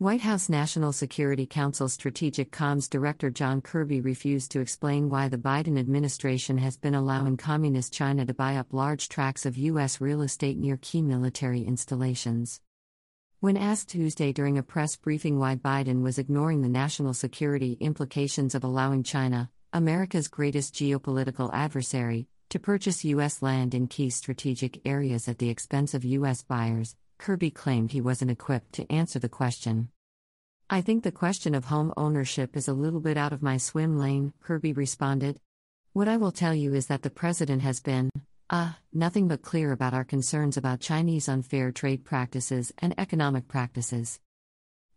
White House National Security Council Strategic Comms Director John Kirby refused to explain why the Biden administration has been allowing Communist China to buy up large tracts of U.S. real estate near key military installations. When asked Tuesday during a press briefing why Biden was ignoring the national security implications of allowing China, America's greatest geopolitical adversary, to purchase U.S. land in key strategic areas at the expense of U.S. buyers, Kirby claimed he wasn't equipped to answer the question. "I think the question of home ownership is a little bit out of my swim lane," Kirby responded. "What I will tell you is that the president has been, nothing but clear about our concerns about Chinese unfair trade practices and economic practices.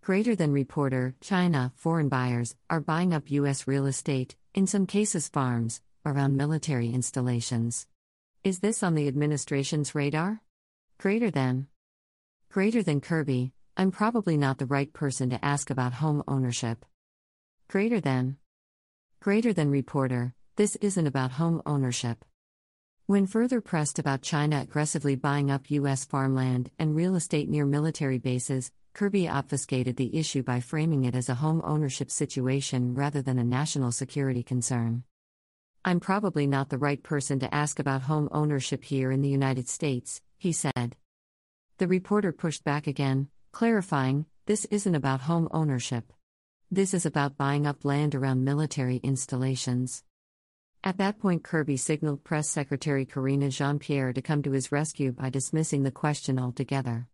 Greater than reporter, China, foreign buyers, are buying up U.S. real estate, in some cases farms, around military installations. Is this on the administration's radar? Greater than Kirby, I'm probably not the right person to ask about home ownership. Greater than reporter, this isn't about home ownership." When further pressed about China aggressively buying up U.S. farmland and real estate near military bases, Kirby obfuscated the issue by framing it as a home ownership situation rather than a national security concern. "I'm probably not the right person to ask about home ownership here in the United States," he said. The reporter pushed back again, clarifying, "This isn't about home ownership. This is about buying up land around military installations." At that point, Kirby signaled Press Secretary Karina Jean-Pierre to come to his rescue by dismissing the question altogether.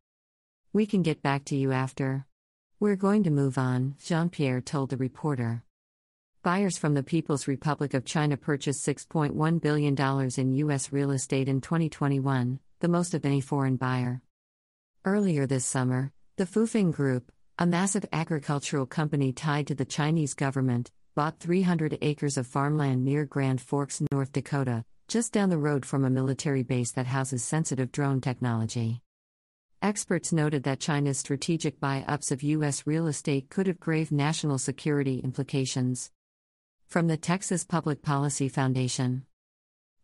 "We can get back to you after. We're going to move on," Jean-Pierre told the reporter. Buyers from the People's Republic of China purchased $6.1 billion in U.S. real estate in 2021, the most of any foreign buyer. Earlier this summer, the Fufeng Group, a massive agricultural company tied to the Chinese government, bought 300 acres of farmland near Grand Forks, North Dakota, just down the road from a military base that houses sensitive drone technology. Experts noted that China's strategic buy-ups of U.S. real estate could have grave national security implications. From the Texas Public Policy Foundation.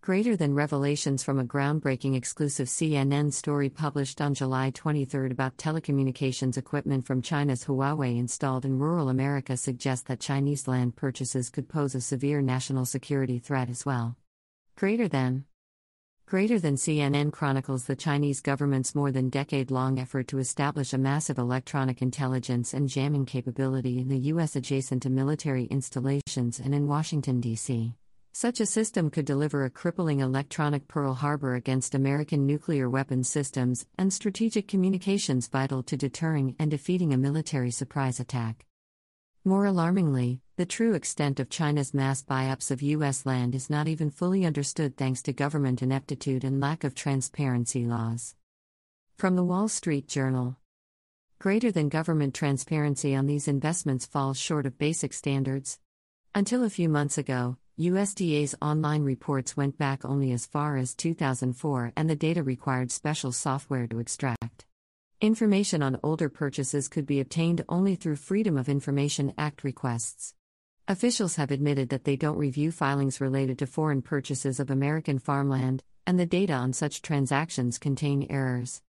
Greater than revelations from a groundbreaking exclusive CNN story published on July 23 about telecommunications equipment from China's Huawei installed in rural America suggest that Chinese land purchases could pose a severe national security threat as well. Greater than CNN chronicles the Chinese government's more than decade-long effort to establish a massive electronic intelligence and jamming capability in the U.S. adjacent to military installations and in Washington, D.C. Such a system could deliver a crippling electronic Pearl Harbor against American nuclear weapons systems and strategic communications vital to deterring and defeating a military surprise attack. More alarmingly, the true extent of China's mass buy-ups of U.S. land is not even fully understood thanks to government ineptitude and lack of transparency laws. From the Wall Street Journal. Greater than government transparency on these investments falls short of basic standards. Until a few months ago, USDA's online reports went back only as far as 2004, and the data required special software to extract. Information on older purchases could be obtained only through Freedom of Information Act requests. Officials have admitted that they don't review filings related to foreign purchases of American farmland, and the data on such transactions contain errors.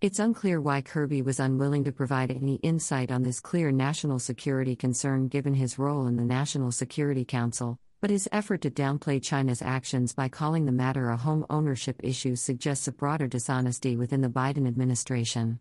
It's unclear why Kirby was unwilling to provide any insight on this clear national security concern given his role in the National Security Council, but his effort to downplay China's actions by calling the matter a home ownership issue suggests a broader dishonesty within the Biden administration.